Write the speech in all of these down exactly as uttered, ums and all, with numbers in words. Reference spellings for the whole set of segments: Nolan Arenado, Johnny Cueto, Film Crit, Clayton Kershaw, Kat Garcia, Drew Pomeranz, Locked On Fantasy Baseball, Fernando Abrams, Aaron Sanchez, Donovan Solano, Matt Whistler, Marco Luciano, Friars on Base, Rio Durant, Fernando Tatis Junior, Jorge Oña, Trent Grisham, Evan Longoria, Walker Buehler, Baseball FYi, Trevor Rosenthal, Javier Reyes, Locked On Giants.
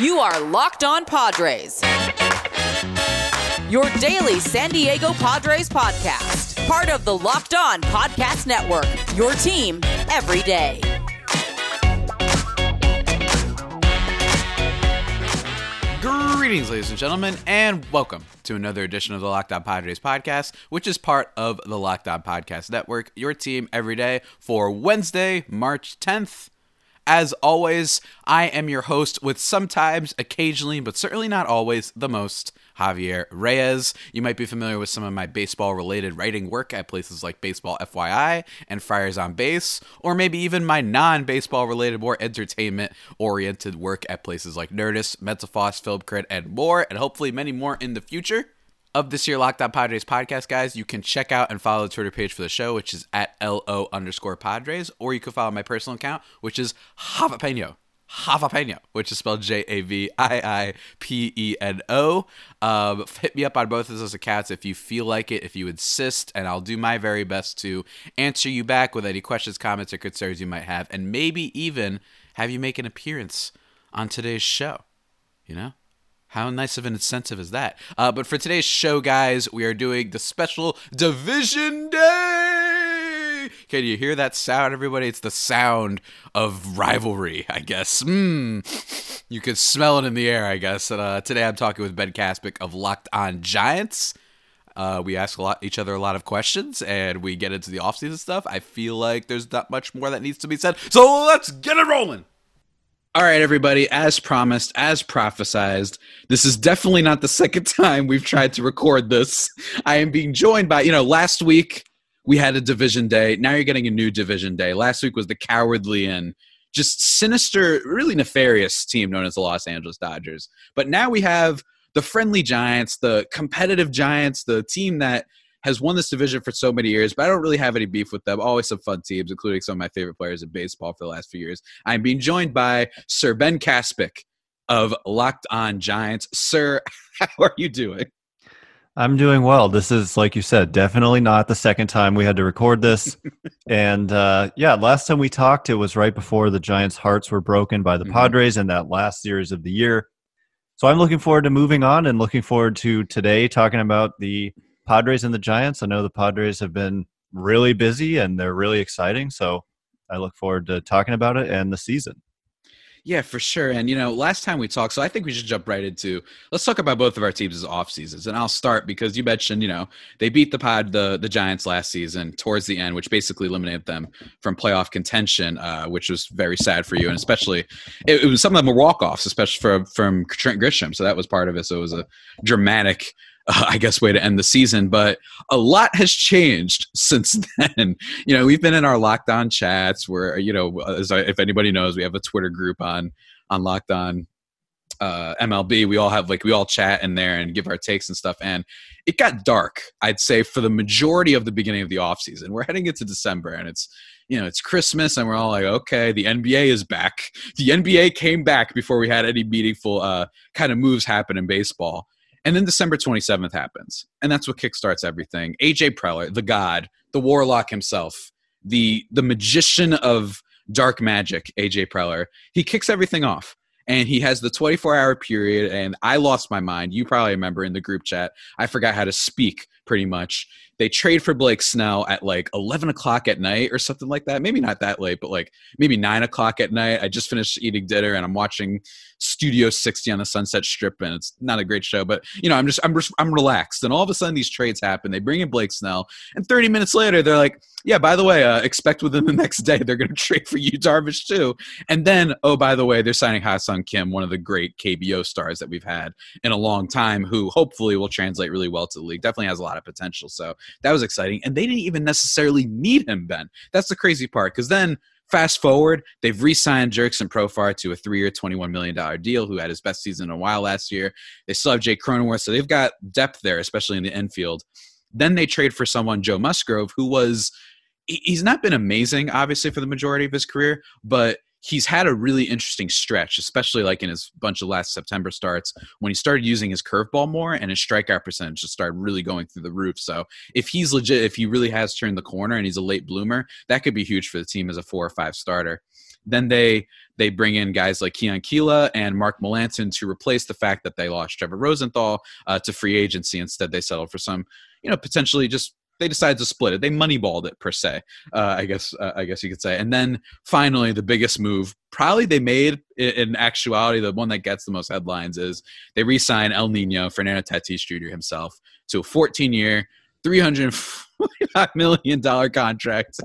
You are Locked On Padres. Your daily San Diego Padres podcast. Part of the Locked On Podcast Network. Your team every day. Greetings, ladies and gentlemen, and welcome to another edition of the Locked On Padres podcast, which is part of the Locked On Podcast Network, your team every day for Wednesday, March tenth. As always, I am your host with sometimes, occasionally, but certainly not always, the most, Javier Reyes. You might be familiar with some of my baseball-related writing work at places like Baseball F Y I and Friars on Base, or maybe even my non-baseball-related, more entertainment-oriented work at places like Nerdist, Mental Floss, Film Crit, and more, and hopefully many more in the future. Of this year's Locked On Padres podcast, guys, you can check out and follow the Twitter page for the show, which is at L O underscore Padres, or you can follow my personal account, which is Javapeno. Javapeno, which is spelled J A V I I P E N O. Um, hit me up on both of those accounts if you feel like it, if you insist, and I'll do my very best to answer you back with any questions, comments, or concerns you might have, and maybe even have you make an appearance on today's show, you know? How nice of an incentive is that? Uh, but for today's show, guys, we are doing the special Division Day! Can you hear that sound, everybody? It's the sound of rivalry, I guess. Mmm. You can smell it in the air, I guess. And, uh, today I'm talking with Ben Kaspick of Locked On Giants. Uh, we ask a lot, each other a lot of questions, and we get into the offseason stuff. I feel like there's not much more that needs to be said, so let's get it rolling! All right, everybody, as promised, as prophesized, this is definitely not the second time we've tried to record this. I am being joined by, you know, last week we had a division day. Now you're getting a new division day. Last week was the cowardly and just sinister, really nefarious team known as the Los Angeles Dodgers. But now we have the friendly Giants, the competitive Giants, the team that has won this division for so many years, but I don't really have any beef with them. Always some fun teams, including some of my favorite players in baseball for the last few years. I'm being joined by Sir Ben Kaspick of Locked On Giants. Sir, how are you doing? I'm doing well. This is, like you said, definitely not the second time we had to record this. and uh, yeah, last time we talked, it was right before the Giants' hearts were broken by the mm-hmm. Padres in that last series of the year. So I'm looking forward to moving on and looking forward to today talking about the Padres and the Giants. I know the Padres have been really busy and they're really exciting, so I look forward to talking about it and the season. Yeah, for sure. And, you know, last time we talked, so I think we should jump right into, let's talk about both of our teams' off seasons. And I'll start because you mentioned, you know, they beat the pod, the, the Giants last season towards the end, which basically eliminated them from playoff contention, uh, which was very sad for you. And especially it, it was some of them were walk-offs, especially for, from Trent Grisham. So that was part of it. So it was a dramatic, Uh, I guess, way to end the season, but a lot has changed since then. You know, we've been in our Locked On chats where, you know, as I, if anybody knows, we have a Twitter group on, on Locked On uh, M L B. We all have like, we all chat in there and give our takes and stuff. And it got dark, I'd say, for the majority of the beginning of the off season. We're heading into December and it's, you know, it's Christmas and we're all like, okay, the N B A is back. The N B A came back before we had any meaningful uh, kind of moves happen in baseball. And then December twenty-seventh happens, and that's what kickstarts everything. A J Preller, the god, the warlock himself, the the magician of dark magic, A J Preller, he kicks everything off, and he has the twenty-four hour period, and I lost my mind. You probably remember in the group chat, I forgot how to speak pretty much. They trade for Blake Snell at like eleven o'clock at night or something like that. Maybe not that late, but like maybe nine o'clock at night. I just finished eating dinner and I'm watching Studio sixty on the Sunset Strip, and it's not a great show, but you know, I'm just, I'm just, I'm relaxed. And all of a sudden these trades happen. They bring in Blake Snell and thirty minutes later, they're like, yeah, by the way, uh, expect within the next day, they're going to trade for Yu Darvish too. And then, oh, by the way, they're signing Ha-seong Kim, one of the great K B O stars that we've had in a long time, who hopefully will translate really well to the league. Definitely has a lot of potential. So that was exciting. And they didn't even necessarily need him, Ben. That's the crazy part. Because then, fast forward, they've re-signed Jurickson Profar to a three-year, twenty-one million dollars deal, who had his best season in a while last year. They still have Jake Cronenworth. So they've got depth there, especially in the infield. Then they trade for someone, Joe Musgrove, who was – he's not been amazing, obviously, for the majority of his career, but – he's had a really interesting stretch, especially like in his bunch of last September starts when he started using his curveball more and his strikeout percentage just started really going through the roof. So if he's legit, if he really has turned the corner and he's a late bloomer, that could be huge for the team as a four or five starter. Then they they bring in guys like Keon Keila and Mark Melanson to replace the fact that they lost Trevor Rosenthal uh, to free agency. Instead, they settled for some, you know, potentially just they decided to split it. They moneyballed it per se, uh, I guess. Uh, I guess you could say. And then finally, the biggest move probably they made in actuality, the one that gets the most headlines, is they re-sign El Nino, Fernando Tatis Junior himself, to a fourteen-year, three hundred forty-five million dollars contract.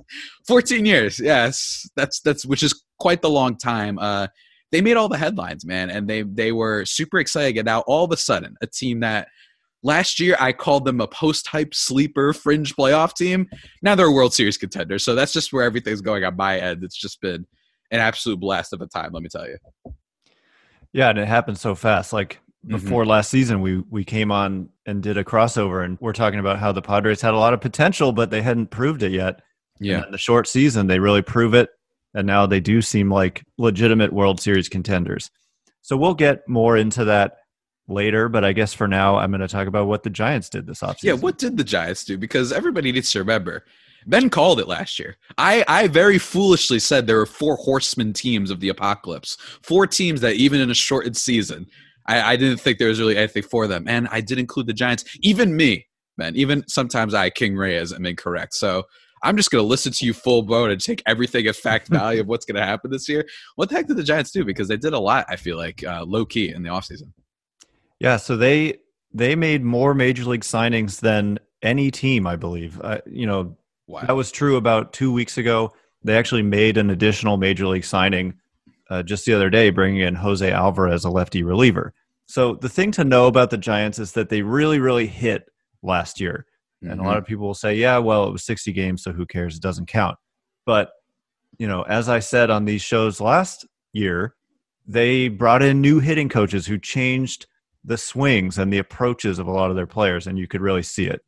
fourteen years, yes. That's that's which is quite the long time. Uh, they made all the headlines, man, and they they were super excited. Now, all of a sudden, a team that last year I called them a post-hype sleeper fringe playoff team, now they're a World Series contender. So that's just where everything's going on my end. It's just been an absolute blast of a time, let me tell you. Yeah, and it happened so fast. Like, before mm-hmm. last season, we we came on and did a crossover, and we're talking about how the Padres had a lot of potential, but they hadn't proved it yet. Yeah, and in the short season, they really prove it, and now they do seem like legitimate World Series contenders. So we'll get more into that later, but I guess for now, I'm going to talk about what the Giants did this offseason. Yeah, what did the Giants do? Because everybody needs to remember, Ben called it last year. I, I very foolishly said there were four horseman teams of the apocalypse, four teams that even in a shortened season – I, I didn't think there was really anything for them. And I did include the Giants. Even me, man, even sometimes I, King Reyes, am incorrect. So I'm just going to listen to you full blown and take everything at fact value of what's going to happen this year. What the heck did the Giants do? Because they did a lot, I feel like, uh, low-key in the offseason. Yeah, so they they made more Major League signings than any team, I believe. Uh, you know, wow. That was true about two weeks ago. They actually made an additional Major League signing Uh, just the other day, bringing in Jose Alvarez, a lefty reliever. So the thing to know about the Giants is that they really, really hit last year. And mm-hmm. a lot of people will say, yeah, well, it was sixty games, so who cares? It doesn't count. But, you know, as I said on these shows last year, they brought in new hitting coaches who changed the swings and the approaches of a lot of their players, and you could really see it.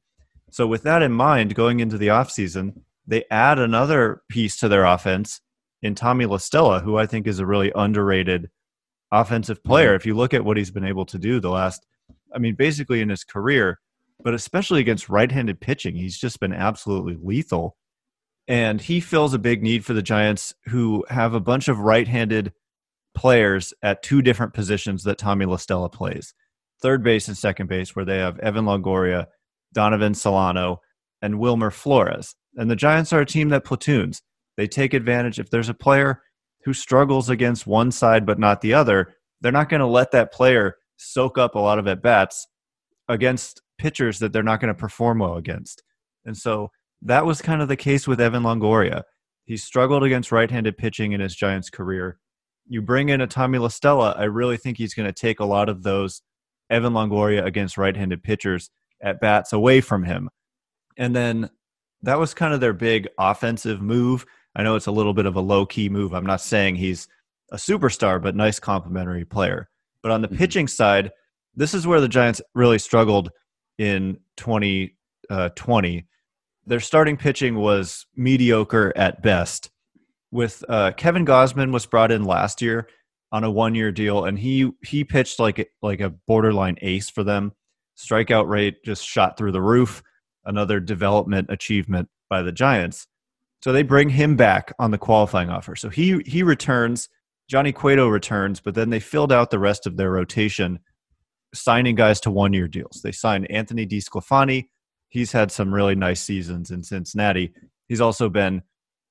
So with that in mind, going into the offseason, they add another piece to their offense in Tommy La Stella, who I think is a really underrated offensive player. If you look at what he's been able to do the last, I mean, basically in his career, but especially against right-handed pitching, he's just been absolutely lethal. And he fills a big need for the Giants, who have a bunch of right-handed players at two different positions that Tommy La Stella plays, third base and second base, where they have Evan Longoria, Donovan Solano, and Wilmer Flores. And the Giants are a team that platoons. They take advantage. If there's a player who struggles against one side but not the other, they're not going to let that player soak up a lot of at-bats against pitchers that they're not going to perform well against. And so that was kind of the case with Evan Longoria. He struggled against right-handed pitching in his Giants career. You bring in a Tommy La Stella, I really think he's going to take a lot of those Evan Longoria against right-handed pitchers at-bats away from him. And then that was kind of their big offensive move. I know it's a little bit of a low-key move. I'm not saying he's a superstar, but nice complimentary player. But on the mm-hmm. pitching side, this is where the Giants really struggled in twenty twenty. Their starting pitching was mediocre at best. With uh, Kevin Gausman was brought in last year on a one-year deal, and he he pitched like a, like a borderline ace for them. Strikeout rate just shot through the roof. Another development achievement by the Giants. So they bring him back on the qualifying offer. So he he returns, Johnny Cueto returns, but then they filled out the rest of their rotation, signing guys to one-year deals. They signed Anthony DeSclafani. He's had some really nice seasons in Cincinnati. He's also been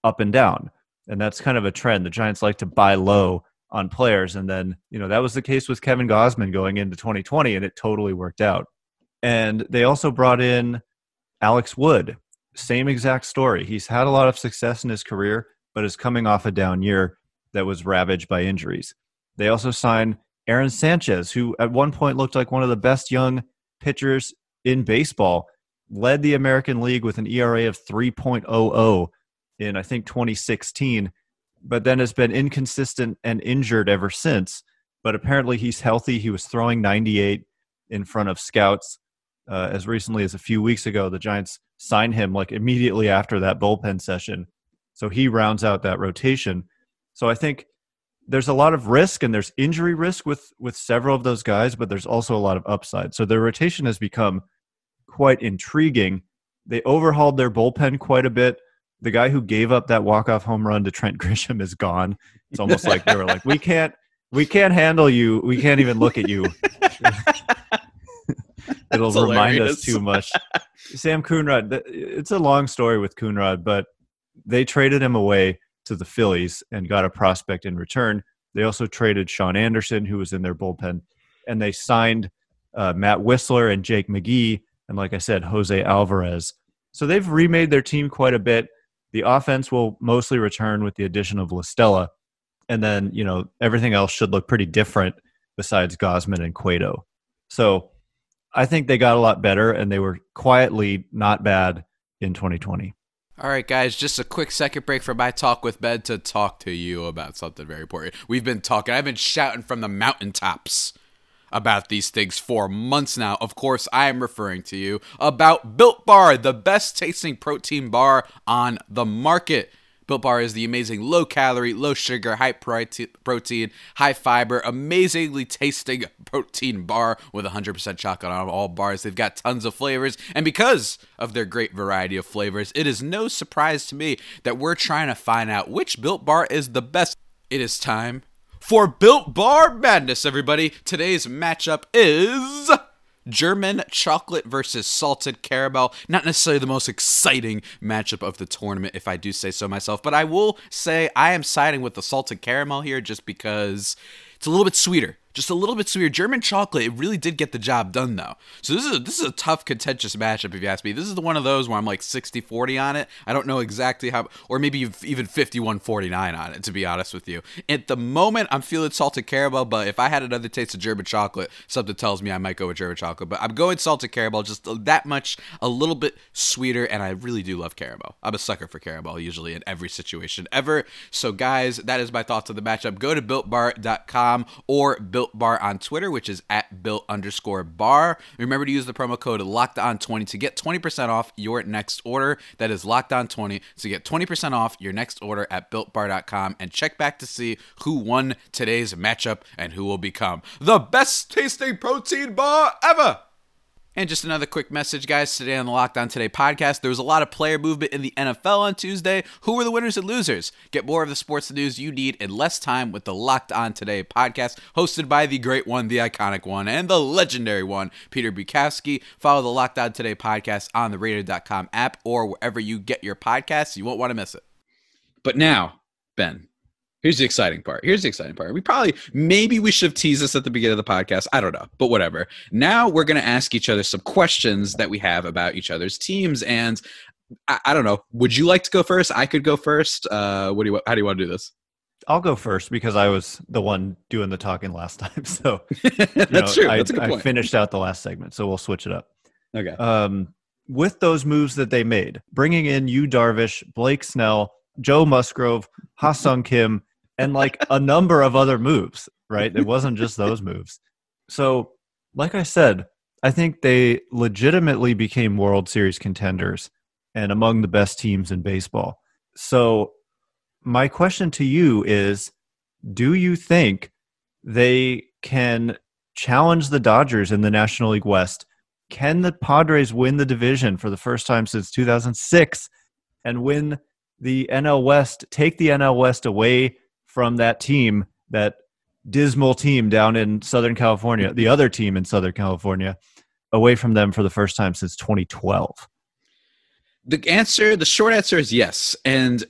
up and down, and that's kind of a trend. The Giants like to buy low on players, and then, you know, that was the case with Kevin Gausman going into twenty twenty, and it totally worked out. And they also brought in Alex Wood. Same exact story. He's had a lot of success in his career, but is coming off a down year that was ravaged by injuries. They also signed Aaron Sanchez, who at one point looked like one of the best young pitchers in baseball, led the American League with an E R A of three point oh oh in, I think, twenty sixteen, but then has been inconsistent and injured ever since. But apparently he's healthy. He was throwing ninety-eight in front of scouts. Uh, as recently as a few weeks ago, the Giants signed him like immediately after that bullpen session. So he rounds out that rotation. So I think there's a lot of risk, and there's injury risk with, with several of those guys, but there's also a lot of upside. So their rotation has become quite intriguing. They overhauled their bullpen quite a bit. the guy who gave up that walk-off home run to Trent Grisham is gone. It's almost like they were like, we can't, we can't handle you. We can't even look at you. It'll That's remind hilarious. Us too much. Sam Coonrod, it's a long story with Coonrod, but they traded him away to the Phillies and got a prospect in return. They also traded Sean Anderson, who was in their bullpen, and they signed uh, Matt Whistler and Jake McGee, and like I said, Jose Alvarez. So they've remade their team quite a bit. The offense will mostly return with the addition of La Stella, and then, you know, everything else should look pretty different besides Gausman and Cueto. So I think they got a lot better, and they were quietly not bad in twenty twenty. All right, guys, just a quick second break for my talk with Ben to talk to you about something very important. We've been talking. I've been shouting from the mountaintops about these things for months now. Of course, I am referring to you about Built Bar, the best tasting protein bar on the market. Built Bar is the amazing low-calorie, low-sugar, high-protein, high-fiber, amazingly tasting protein bar with one hundred percent chocolate on all bars. They've got tons of flavors, and because of their great variety of flavors, it is no surprise to me that we're trying to find out which Built Bar is the best. It is time for Built Bar Madness, everybody. Today's matchup is German chocolate versus salted caramel. Not necessarily the most exciting matchup of the tournament, if I do say so myself, but I will say I am siding with the salted caramel here just because it's a little bit sweeter. Just a little bit sweeter. German chocolate, it really did get the job done, though. So this is a, this is a tough, contentious matchup, if you ask me. This is one of those where I'm like sixty forty on it. I don't know exactly how, or maybe even fifty-one forty-nine on it, to be honest with you. At the moment, I'm feeling salted caramel, but if I had another taste of German chocolate, something tells me I might go with German chocolate. But I'm going salted caramel, just that much, a little bit sweeter, and I really do love caramel. I'm a sucker for caramel, usually, in every situation ever. So, guys, that is my thoughts on the matchup. Go to built bar dot com or built Built Bar on Twitter, which is at built underscore bar. Remember to use the promo code locked on twenty to get twenty percent off your next order. That is locked on twenty to get twenty percent off your next order at built bar dot com, and check back to see who won today's matchup and who will become the best tasting protein bar ever. And just another quick message, guys. Today on the Locked On Today podcast, there was a lot of player movement in the N F L on Tuesday. Who were the winners and losers? Get more of the sports news you need in less time with the Locked On Today podcast, hosted by the great one, the iconic one, and the legendary one, Peter Bukowski. Follow the Locked On Today podcast on the radio dot com app or wherever you get your podcasts. You won't want to miss it. But now, Ben, here's the exciting part. Here's the exciting part. We probably, maybe we should have teased this at the beginning of the podcast. I don't know, but whatever. Now we're going to ask each other some questions that we have about each other's teams. And I, I don't know, would you like to go first? I could go first. Uh, what do you, how do you want to do this? I'll go first because I was the one doing the talking last time. So that's know, true. That's I, a good point. I finished out the last segment, so we'll switch it up. Okay. Um, with those moves that they made, bringing in Yu Darvish, Blake Snell, Joe Musgrove, Ha-seong Kim, and like a number of other moves, right? It wasn't just those moves. So, like I said, I think they legitimately became World Series contenders and among the best teams in baseball. So, my question to you is, do you think they can challenge the Dodgers in the National League West? Can the Padres win the division for the first time since two thousand six and win the N L West, take the N L West away from that team, that dismal team down in Southern California, the other team in Southern California, away from them for the first time since twenty twelve? The answer, the short answer is yes. And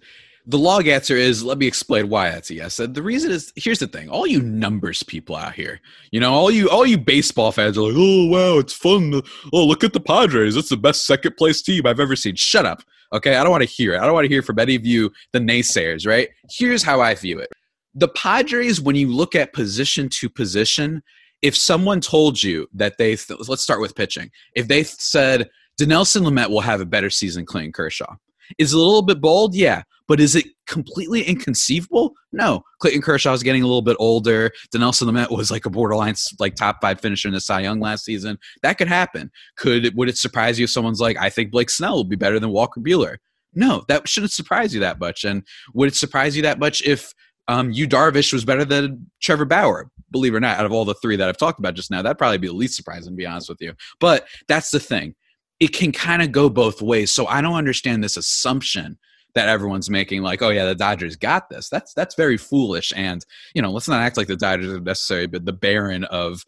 the long answer is, let me explain why that's a yes. And the reason is, here's the thing. All you numbers people out here, you know, all you all you baseball fans are like, oh, wow, it's fun. Oh, look at the Padres. It's the best second place team I've ever seen. Shut up. Okay, I don't want to hear it. I don't want to hear from any of you, the naysayers, right? Here's how I view it. The Padres, when you look at position to position, if someone told you that they, th- let's start with pitching. If they said, Dinelson Lamet will have a better season than Clayton Kershaw. Is it a little bit bold? Yeah. But is it completely inconceivable? No. Clayton Kershaw is getting a little bit older. Dinelson Lamet was like a borderline like top five finisher in the Cy Young last season. That could happen. Could would it surprise you if someone's like, I think Blake Snell will be better than Walker Buehler? No, that shouldn't surprise you that much. And would it surprise you that much if um, Yu Darvish was better than Trevor Bauer? Believe it or not, out of all the three that I've talked about just now, that'd probably be the least surprising, to be honest with you. But that's the thing. It can kind of go both ways. So I don't understand this assumption that everyone's making, like, oh yeah, the Dodgers got this. That's that's very foolish. And, you know, let's not act like the Dodgers are necessarily but the barren of,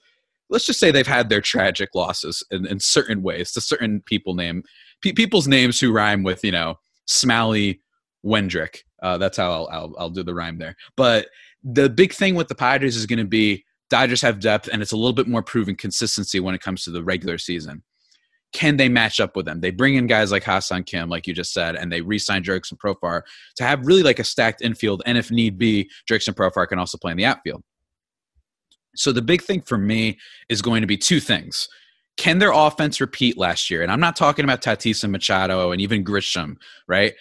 let's just say they've had their tragic losses in, in certain ways to certain people name pe- people's names who rhyme with, you know, Smalley Wendrick. Uh, that's how I'll, I'll I'll do the rhyme there. But the big thing with the Padres is going to be Dodgers have depth, and it's a little bit more proven consistency when it comes to the regular season. Can they match up with them? They bring in guys like Ha-seong Kim, like you just said, and they re-sign Jurickson Profar to have really like a stacked infield. And if need be, Jurickson Profar can also play in the outfield. So the big thing for me is going to be two things. Can their offense repeat last year? And I'm not talking about Tatis and Machado and even Grisham, right?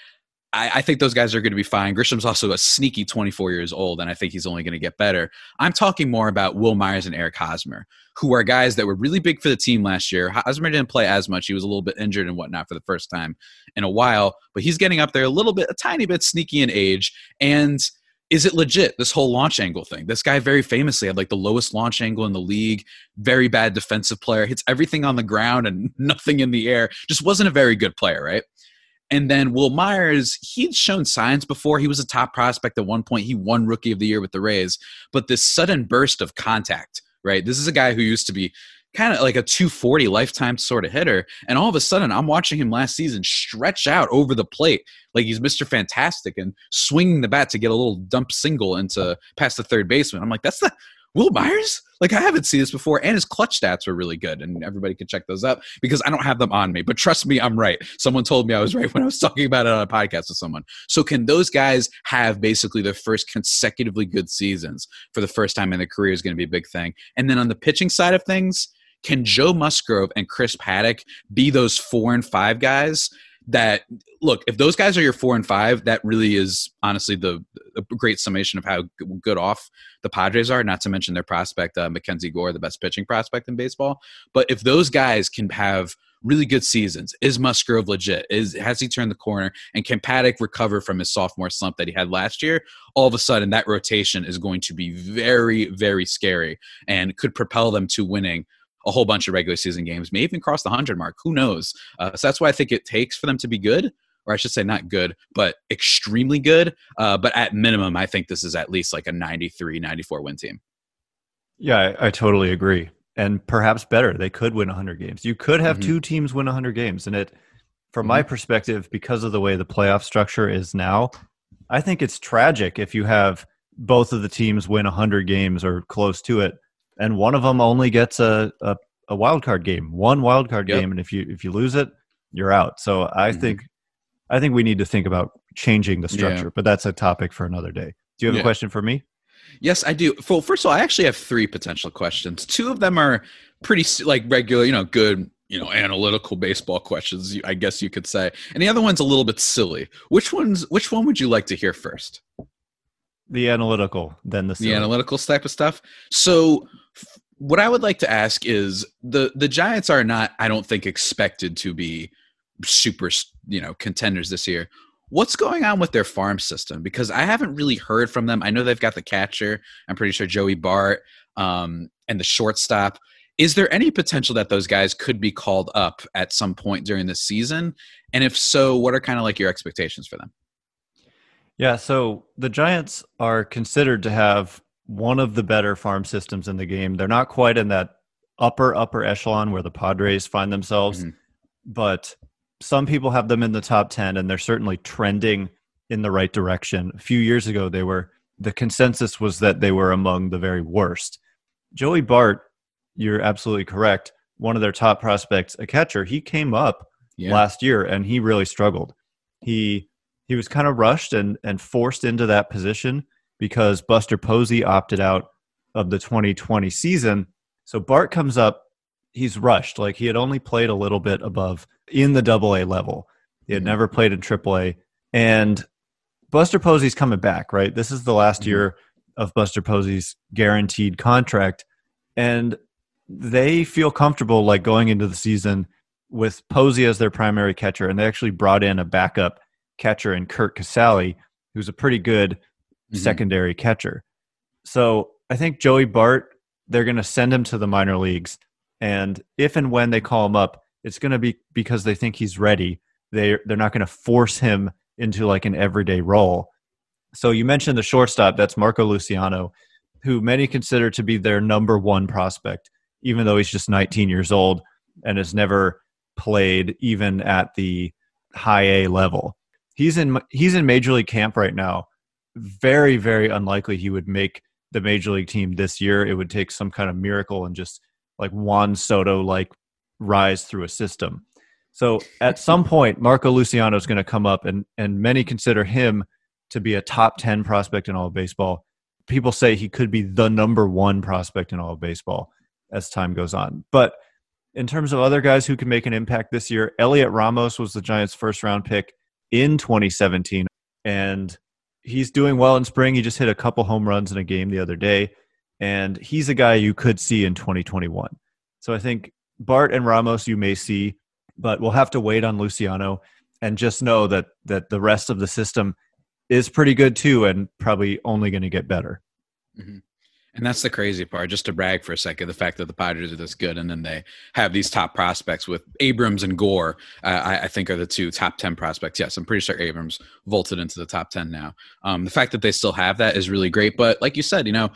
I, I think those guys are going to be fine. Grisham's also a sneaky twenty-four years old, and I think he's only going to get better. I'm talking more about Will Myers and Eric Hosmer, who are guys that were really big for the team last year. Hosmer didn't play as much. He was a little bit injured and whatnot for the first time in a while, but he's getting up there a little bit, a tiny bit sneaky in age. And is it legit, this whole launch angle thing? This guy very famously had like the lowest launch angle in the league, very bad defensive player, hits everything on the ground and nothing in the air. Just wasn't a very good player, right? And then Will Myers, he'd shown signs before. He was a top prospect at one point. He won Rookie of the Year with the Rays. But this sudden burst of contact, right? This is a guy who used to be kind of like a two forty lifetime sort of hitter. And all of a sudden, I'm watching him last season stretch out over the plate like he's Mister Fantastic and swinging the bat to get a little dump single into past the third baseman. I'm like, that's the Will Myers? Like, I haven't seen this before. And his clutch stats were really good. And everybody can check those up because I don't have them on me. But trust me, I'm right. Someone told me I was right when I was talking about it on a podcast with someone. So can those guys have basically their first consecutively good seasons for the first time in their career is going to be a big thing. And then on the pitching side of things, can Joe Musgrove and Chris Paddock be those four and five guys that, look, if those guys are your four and five, that really is honestly the, the great summation of how good off the Padres are, not to mention their prospect, uh, Mackenzie Gore, the best pitching prospect in baseball. But if those guys can have really good seasons, is Musgrove legit? Is has he turned the corner? And can Paddock recover from his sophomore slump that he had last year? All of a sudden, that rotation is going to be very, very scary and could propel them to winning a whole bunch of regular season games, may even cross the one hundred mark. Who knows? Uh, so that's why I think it takes for them to be good, or I should say not good, but extremely good. Uh, but at minimum, I think this is at least like a ninety-three, ninety-four win team. Yeah, I, I totally agree. And perhaps better, they could win one hundred games. You could have mm-hmm. two teams win one hundred games. And it, from mm-hmm. my perspective, because of the way the playoff structure is now, I think it's tragic if you have both of the teams win one hundred games or close to it, and one of them only gets a, a, a wild card game, one wild card yep. game, and if you if you lose it, you're out. So I mm-hmm. think I think we need to think about changing the structure, yeah. but that's a topic for another day. Do you have yeah. a question for me? Yes, I do. Well, first of all, I actually have three potential questions. Two of them are pretty like regular, you know, good, you know, analytical baseball questions, I guess you could say. And the other one's a little bit silly. Which one's which one would you like to hear first? The analytical, then the silly. The analytical type of stuff. So what I would like to ask is the, the Giants are not, I don't think, expected to be super, you know, contenders this year. What's going on with their farm system? Because I haven't really heard from them. I know they've got the catcher. I'm pretty sure Joey Bart um, and the shortstop. Is there any potential that those guys could be called up at some point during the season? And if so, what are kind of like your expectations for them? Yeah, so the Giants are considered to have one of the better farm systems in the game. They're not quite in that upper, upper echelon where the Padres find themselves, mm-hmm. but some people have them in the top ten, and they're certainly trending in the right direction. A few years ago, they were the consensus was that they were among the very worst. Joey Bart, you're absolutely correct, one of their top prospects, a catcher, he came up yeah. last year, and he really struggled. He he was kind of rushed and and forced into that position because Buster Posey opted out of the twenty twenty season. So Bart comes up, he's rushed. Like he had only played a little bit above in the double A level. He had mm-hmm. never played in triple A. And Buster Posey's coming back, right? This is the last mm-hmm. year of Buster Posey's guaranteed contract. And they feel comfortable like going into the season with Posey as their primary catcher. And they actually brought in a backup catcher in Kurt Casale, who's a pretty good Mm-hmm. secondary catcher. So I think Joey Bart, they're going to send him to the minor leagues. And if and when they call him up, it's going to be because they think he's ready. They, they're not going to force him into like an everyday role. So you mentioned the shortstop, that's Marco Luciano, who many consider to be their number one prospect, even though he's just nineteen years old and has never played even at the high A level. He's in he's in major league camp right now. Very, very unlikely he would make the major league team this year. It would take some kind of miracle and just like Juan Soto-like rise through a system. So at some point, Marco Luciano is going to come up, and and many consider him to be a top ten prospect in all of baseball. People say he could be the number one prospect in all of baseball as time goes on. But in terms of other guys who can make an impact this year, Elliot Ramos was the Giants' first round pick in twenty seventeen, and he's doing well in spring. He just hit a couple home runs in a game the other day, and he's a guy you could see in twenty twenty-one. So I think Bart and Ramos you may see, but we'll have to wait on Luciano and just know that that the rest of the system is pretty good too, and probably only going to get better. Mm-hmm. And that's the crazy part, just to brag for a second, the fact that the Padres are this good and then they have these top prospects with Abrams and Gore, uh, I, I think are the two top ten prospects. Yes, I'm pretty sure Abrams vaulted into the top ten now. Um, the fact that they still have that is really great. But like you said, you know,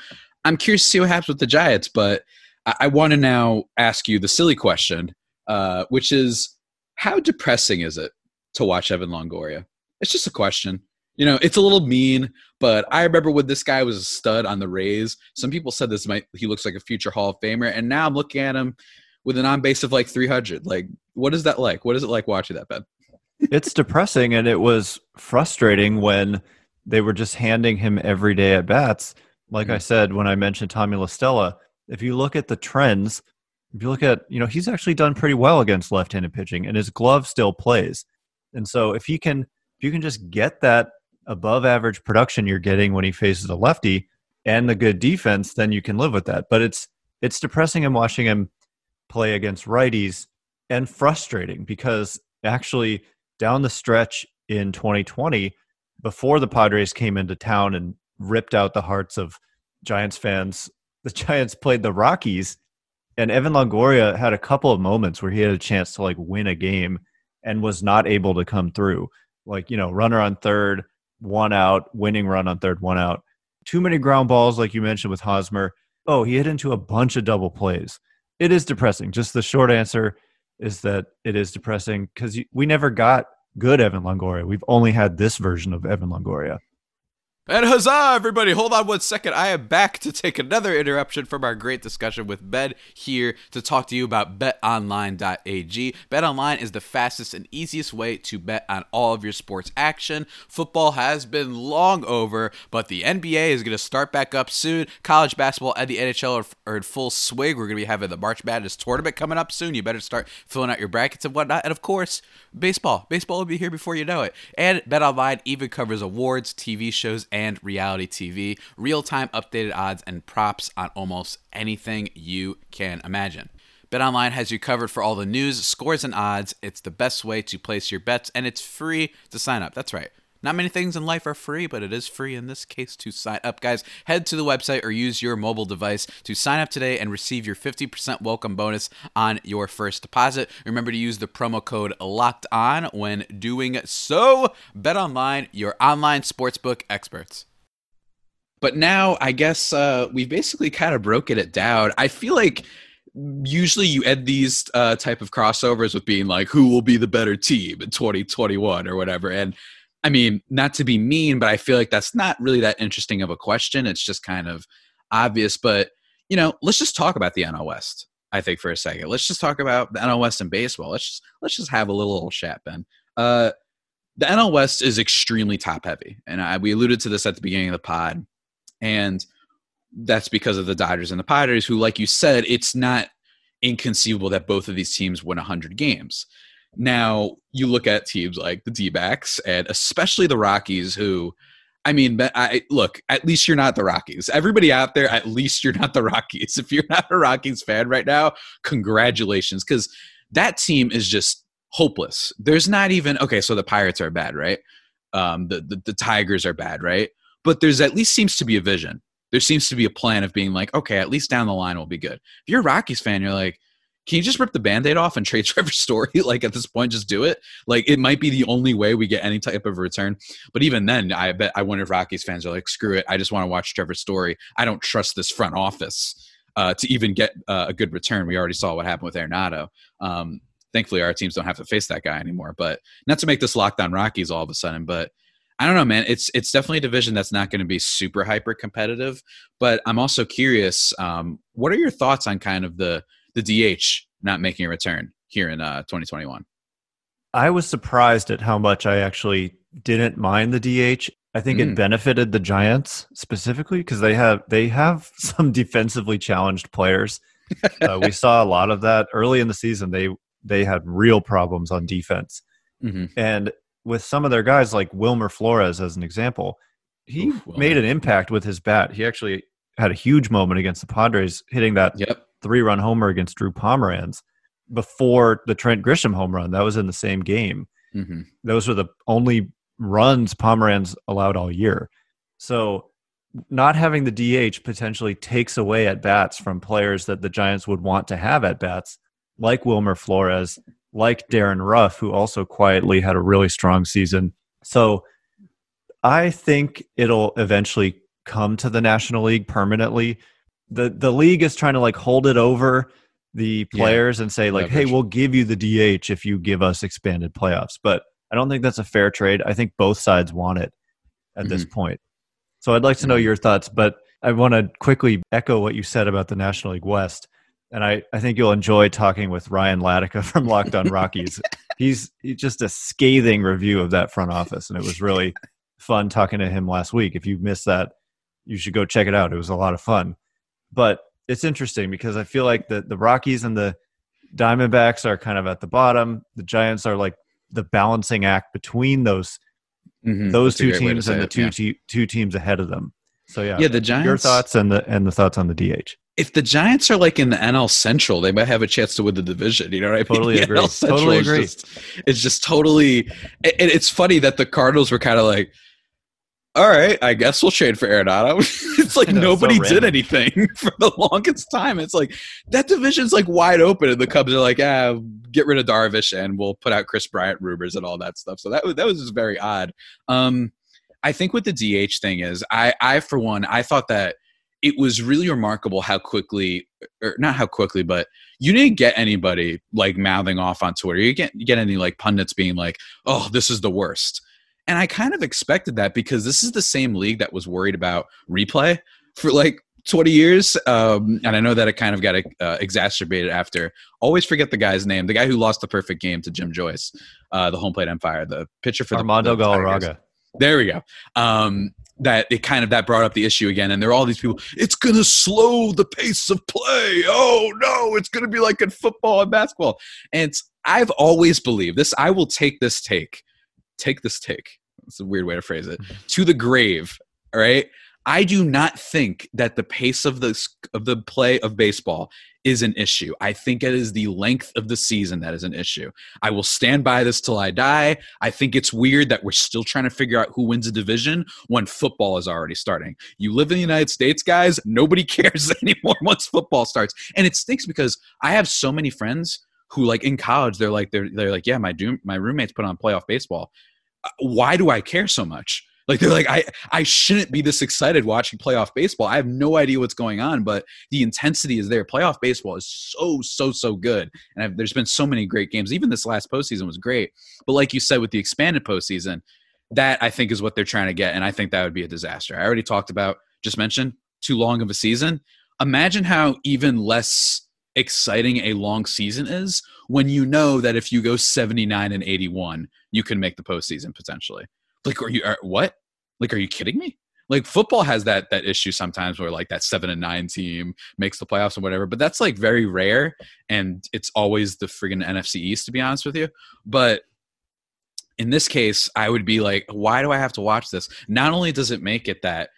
I'm curious to see what happens with the Giants, but I, I want to now ask you the silly question, uh, which is, how depressing is it to watch Evan Longoria? It's just a question. You know, it's a little mean, but I remember when this guy was a stud on the Rays, some people said this might, he looks like a future Hall of Famer, and now I'm looking at him with an on-base of like three hundred. Like, what is that like? What is it like watching that, Ben? It's depressing, and it was frustrating when they were just handing him every day at bats. Like mm-hmm. I said, when I mentioned Tommy La Stella, if you look at the trends, if you look at, you know, he's actually done pretty well against left-handed pitching, and his glove still plays. And so if he can, if you can just get that above average production you're getting when he faces a lefty and the good defense, then you can live with that. But it's it's depressing and watching him play against righties, and frustrating because actually down the stretch in twenty twenty, before the Padres came into town and ripped out the hearts of Giants fans, the Giants played the Rockies, and Evan Longoria had a couple of moments where he had a chance to like win a game and was not able to come through. Like, you know, runner on third, one out, winning run on third, one out. Too many ground balls, like you mentioned with Hosmer. Oh, he hit into a bunch of double plays. It is depressing. Just the short answer is that it is depressing because we never got good Evan Longoria. We've only had this version of Evan Longoria. And huzzah, everybody. Hold on one second. I am back to take another interruption from our great discussion with Ben here to talk to you about bet online dot a g. BetOnline is the fastest and easiest way to bet on all of your sports action. Football has been long over, but the N B A is going to start back up soon. College basketball and the N H L are, are in full swing. We're going to be having the March Madness tournament coming up soon. You better start filling out your brackets and whatnot. And, of course, baseball. Baseball will be here before you know it. And BetOnline even covers awards, T V shows, and reality T V, real-time updated odds and props on almost anything you can imagine. BetOnline has you covered for all the news, scores, and odds. It's the best way to place your bets, and it's free to sign up. That's right. Not many things in life are free, but it is free in this case to sign up. Guys, head to the website or use your mobile device to sign up today and receive your fifty percent welcome bonus on your first deposit. Remember to use the promo code LOCKEDON when doing so. BetOnline, your online sportsbook experts. But now I guess uh, we've basically kind of broken it down. I feel like usually you end these uh, type of crossovers with being like, who will be the better team in twenty twenty-one or whatever, and I mean, not to be mean, but I feel like that's not really that interesting of a question. It's just kind of obvious. But, you know, let's just talk about the N L West, I think, for a second. Let's just talk about the N L West and baseball. Let's just let's just have a little old chat, Ben. Uh, the N L West is extremely top-heavy, and I, we alluded to this at the beginning of the pod, and that's because of the Dodgers and the Padres, who, like you said, it's not inconceivable that both of these teams win one hundred games. Now, you look at teams like the D-backs and especially the Rockies who, I mean, I, look, at least you're not the Rockies. Everybody out there, at least you're not the Rockies. If you're not a Rockies fan right now, congratulations, because that team is just hopeless. There's not even – okay, so the Pirates are bad, right? Um, the, the the Tigers are bad, right? But there's at least seems to be a vision. There seems to be a plan of being like, okay, at least down the line will be good. If you're a Rockies fan, you're like, can you just rip the Band-Aid off and trade Trevor Story? Like, at this point, just do it. Like, it might be the only way we get any type of return. But even then, I bet I wonder if Rockies fans are like, screw it. I just want to watch Trevor Story. I don't trust this front office uh, to even get uh, a good return. We already saw what happened with Arenado. Um, thankfully, our teams don't have to face that guy anymore. But not to make this Locked On Rockies all of a sudden, but I don't know, man. It's it's definitely a division that's not going to be super hyper competitive. But I'm also curious, um, what are your thoughts on kind of the the D H not making a return here in uh, twenty twenty-one? I was surprised at how much I actually didn't mind the D H. I think mm. it benefited the Giants specifically because they have they have some defensively challenged players. uh, we saw a lot of that early in the season. They they had real problems on defense, mm-hmm. and with some of their guys, like Wilmer Flores, as an example, he Oof, made an impact with his bat. He actually had a huge moment against the Padres, hitting that yep. three-run homer against Drew Pomeranz before the Trent Grisham home run. That was in the same game. Mm-hmm. Those were the only runs Pomeranz allowed all year. So not having the D H potentially takes away at-bats from players that the Giants would want to have at-bats, like Wilmer Flores, like Darren Ruff, who also quietly had a really strong season. So I think it'll eventually come to the National League permanently. The the league is trying to like hold it over the players yeah. and say like, leverage. Hey, we'll give you the D H if you give us expanded playoffs. But I don't think that's a fair trade. I think both sides want it at mm-hmm. this point. So I'd like to know your thoughts, but I want to quickly echo what you said about the National League West. And I, I think you'll enjoy talking with Ryan Latica from Locked On Rockies. He's just a scathing review of that front office, and it was really fun talking to him last week. If you missed that, you should go check it out. It was a lot of fun. But it's interesting because I feel like the, the Rockies and the Diamondbacks are kind of at the bottom. The Giants are like the balancing act between those mm-hmm. those That's two teams and the it, two yeah. te- two teams ahead of them. So yeah, yeah the Giants, your thoughts and the and the thoughts on the D H. If the Giants are like in the N L Central, they might have a chance to win the division. You know what I mean? Totally agree. Totally agree. It's just, it's just totally – it's funny that the Cardinals were kind of like, all right, I guess we'll trade for Arenado. It's like know, nobody so did anything for the longest time. It's like that division's like wide open, and the Cubs are like, ah, get rid of Darvish, and we'll put out Chris Bryant rumors and all that stuff. So that was, that was just very odd. Um, I think what the D H thing is, I, I for one, I thought that – it was really remarkable how quickly, or not how quickly, but you didn't get anybody like mouthing off on Twitter. You didn't get, get any like pundits being like, oh, this is the worst. And I kind of expected that because this is the same league that was worried about replay for like twenty years. Um, and I know that it kind of got uh, exacerbated after. Always forget the guy's name. The guy who lost the perfect game to Jim Joyce, uh, the home plate umpire, the pitcher for Armando the Armando Galarraga. There we go. Um, that it kind of that brought up the issue again, and there are all these people, it's going to slow the pace of play. Oh, no, it's going to be like in football and basketball. And it's, I've always believed this. I will take this take. Take this take. That's a weird way to phrase it. To the grave, all right? I do not think that the pace of the, of the play of baseball is an issue. I think it is the length of the season that is an issue. I will stand by this till I die. I think it's weird that we're still trying to figure out who wins a division when football is already starting. You live in the United States, guys. Nobody cares anymore once football starts. And it stinks because I have so many friends who, like, in college, they're like, they're, they're like, yeah, my do- my roommates put on playoff baseball. Why do I care so much? Like, they're like, I, I shouldn't be this excited watching playoff baseball. I have no idea what's going on, but the intensity is there. Playoff baseball is so, so, so good. And I've, there's been so many great games. Even this last postseason was great. But like you said, with the expanded postseason, that I think is what they're trying to get. And I think that would be a disaster. I already talked about, just mentioned, too long of a season. Imagine how even less exciting a long season is when you know that if you go seventy-nine and eighty-one, you can make the postseason potentially. Like, are you are, what? Like, are you kidding me? Like, football has that that issue sometimes where like that seven and nine team makes the playoffs and whatever, but that's like very rare, and it's always the friggin' N F C East, to be honest with you. But in this case, I would be like, why do I have to watch this? Not only does it make it that,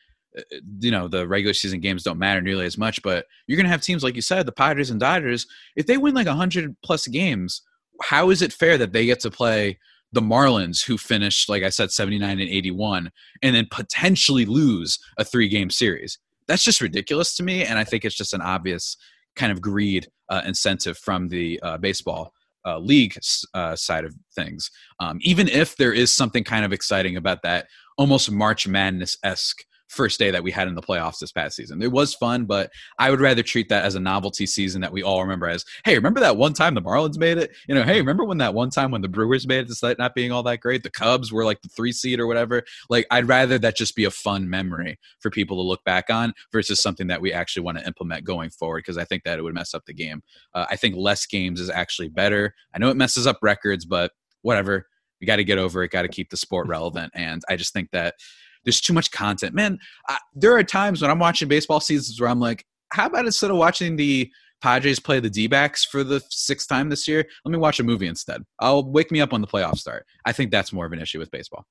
you know, the regular season games don't matter nearly as much, but you're gonna have teams like you said, the Padres and Dodgers. If they win like a hundred plus games, how is it fair that they get to play the Marlins, who finished, like I said, seventy-nine and eighty-one, and then potentially lose a three game series? That's just ridiculous to me. And I think it's just an obvious kind of greed uh, incentive from the uh, baseball uh, league uh, side of things. Um, even if there is something kind of exciting about that almost March Madness-esque first day that we had in the playoffs this past season. It was fun, but I would rather treat that as a novelty season that we all remember as, hey, remember that one time the Marlins made it? You know, hey, remember when that one time when the Brewers made it despite not being all that great? The Cubs were like the three seed or whatever. Like, I'd rather that just be a fun memory for people to look back on versus something that we actually want to implement going forward, because I think that it would mess up the game. Uh, I think less games is actually better. I know it messes up records, but whatever. We got to get over it, got to keep the sport relevant. And I just think that there's too much content. Man, I, there are times when I'm watching baseball seasons where I'm like, how about instead of watching the Padres play the D-backs for the sixth time this year, let me watch a movie instead. I'll wake me up on the playoff start. I think that's more of an issue with baseball.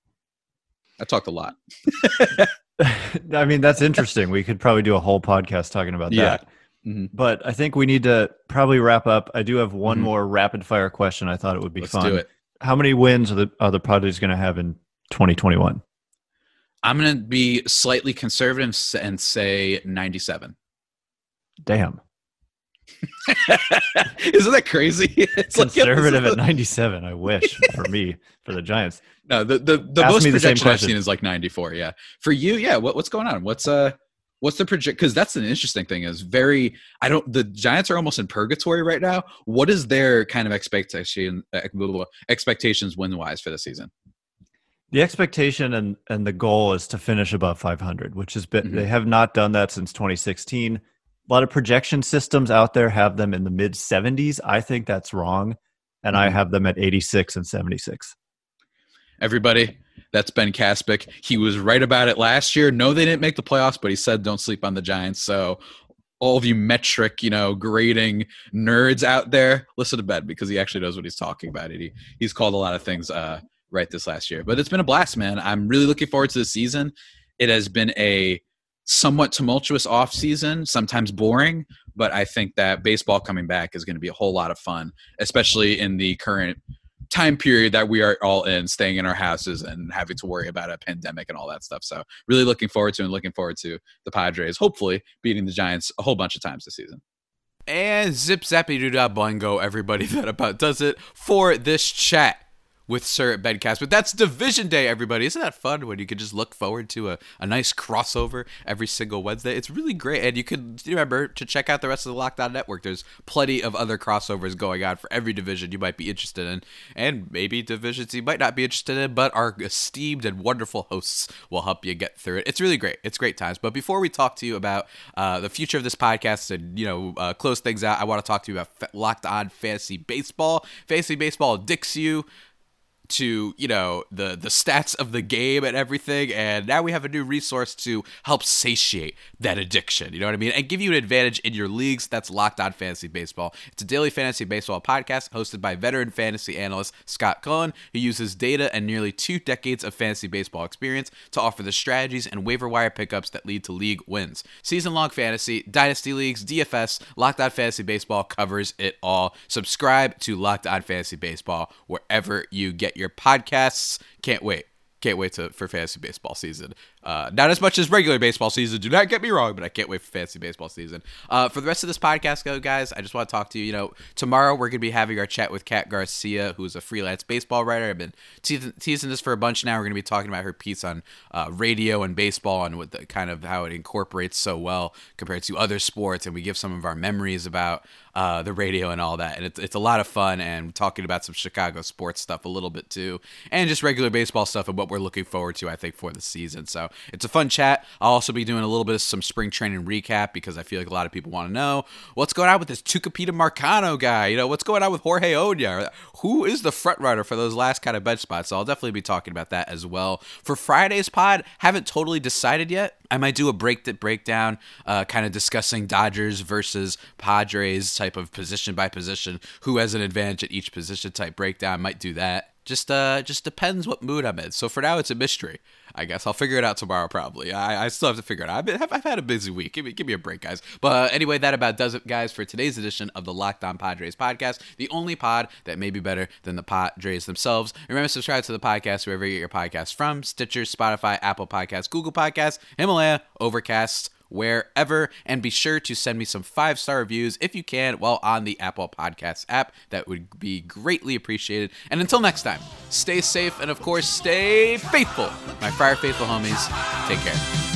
I talked a lot. I mean, that's interesting. We could probably do a whole podcast talking about yeah. that. Mm-hmm. But I think we need to probably wrap up. I do have one mm-hmm. more rapid-fire question. I thought it would be Let's fun. Do it. How many wins are the, are the Padres going to have in twenty twenty-one? I'm going to be slightly conservative and say ninety-seven. Damn. Isn't that crazy? It's conservative like, at ninety-seven, I wish, for me, for the Giants. No, the, the, the most projection I've seen is like ninety-four, yeah. For you, yeah, what, what's going on? What's uh, what's the project? Because that's an interesting thing is very – I don't – the Giants are almost in purgatory right now. What is their kind of expectation expectations win-wise for the season? The expectation and, and the goal is to finish above five hundred, which has been mm-hmm. they have not done that since twenty sixteen. A lot of projection systems out there have them in the mid seventies. I think that's wrong, and mm-hmm. I have them at eighty-six and seventy-six. Everybody, that's Ben Kaspick. He was right about it last year. No, they didn't make the playoffs, but he said don't sleep on the Giants. So all of you metric, you know, grading nerds out there, listen to Ben because he actually knows what he's talking about. He he's called a lot of things. Uh, right this last year. But it's been a blast, man. I'm really looking forward to the season. It has been a somewhat tumultuous off season, sometimes boring, but I think that baseball coming back is going to be a whole lot of fun, especially in the current time period that we are all in, staying in our houses and having to worry about a pandemic and all that stuff. So really looking forward to and looking forward to the Padres, hopefully beating the Giants a whole bunch of times this season. And zip zappy doo dah bingo, everybody. That about does it for this chat with Sir Ben Kaspick. But that's Division Day, everybody. Isn't that fun when you can just look forward to a, a nice crossover every single Wednesday? It's really great. And you can remember to check out the rest of the Locked On Network. There's plenty of other crossovers going on for every division you might be interested in, and maybe divisions you might not be interested in, but our esteemed and wonderful hosts will help you get through it. It's really great. It's great times. But before we talk to you about uh, the future of this podcast and, you know, uh, close things out, I want to talk to you about fa- Locked On Fantasy Baseball. Fantasy Baseball addicts you to, you know, the the stats of the game and everything, and now we have a new resource to help satiate that addiction, you know what I mean, and give you an advantage in your leagues. That's Locked On Fantasy Baseball. It's a daily fantasy baseball podcast hosted by veteran fantasy analyst Scott Cohen, who uses data and nearly two decades of fantasy baseball experience to offer the strategies and waiver wire pickups that lead to league wins. Season-long fantasy, dynasty leagues, D F S, Locked On Fantasy Baseball covers it all. Subscribe to Locked On Fantasy Baseball wherever you get your podcasts. Can't wait. Can't wait to, for fantasy baseball season. Uh, not as much as regular baseball season. Do not get me wrong, but I can't wait for fantasy baseball season. Uh, for the rest of this podcast, though, guys, I just want to talk to you. You know, tomorrow we're going to be having our chat with Kat Garcia, who is a freelance baseball writer. I've been te- teasing this for a bunch now. We're going to be talking about her piece on uh, radio and baseball and what the, kind of how it incorporates so well compared to other sports. And we give some of our memories about uh, the radio and all that. And it's, it's a lot of fun, and talking about some Chicago sports stuff a little bit too, and just regular baseball stuff and what we're looking forward to, I think, for the season. So it's a fun chat. I'll also be doing a little bit of some spring training recap, because I feel like a lot of people want to know what's going on with this Tucapita Marcano guy. You know, what's going on with Jorge Oña? Who is the front runner for those last kind of bench spots? So I'll definitely be talking about that as well. For Friday's pod, haven't totally decided yet. I might do a break that breakdown, uh, kind of discussing Dodgers versus Padres type of position by position, who has an advantage at each position type breakdown. Might do that. Just uh, just depends what mood I'm in. So for now, it's a mystery. I guess I'll figure it out tomorrow, probably. I, I still have to figure it out. I've, been, I've, I've had a busy week. Give me, give me a break, guys. But uh, anyway, that about does it, guys, for today's edition of the Locked On Padres podcast, the only pod that may be better than the Padres themselves. Remember, subscribe to the podcast wherever you get your podcasts from: Stitcher, Spotify, Apple Podcasts, Google Podcasts, Himalaya, Overcast, wherever. And be sure to send me some five-star reviews if you can while on the Apple Podcasts app. That would be greatly appreciated. And until next time, stay safe and, of course, stay faithful. My Friar Faithful homies, take care.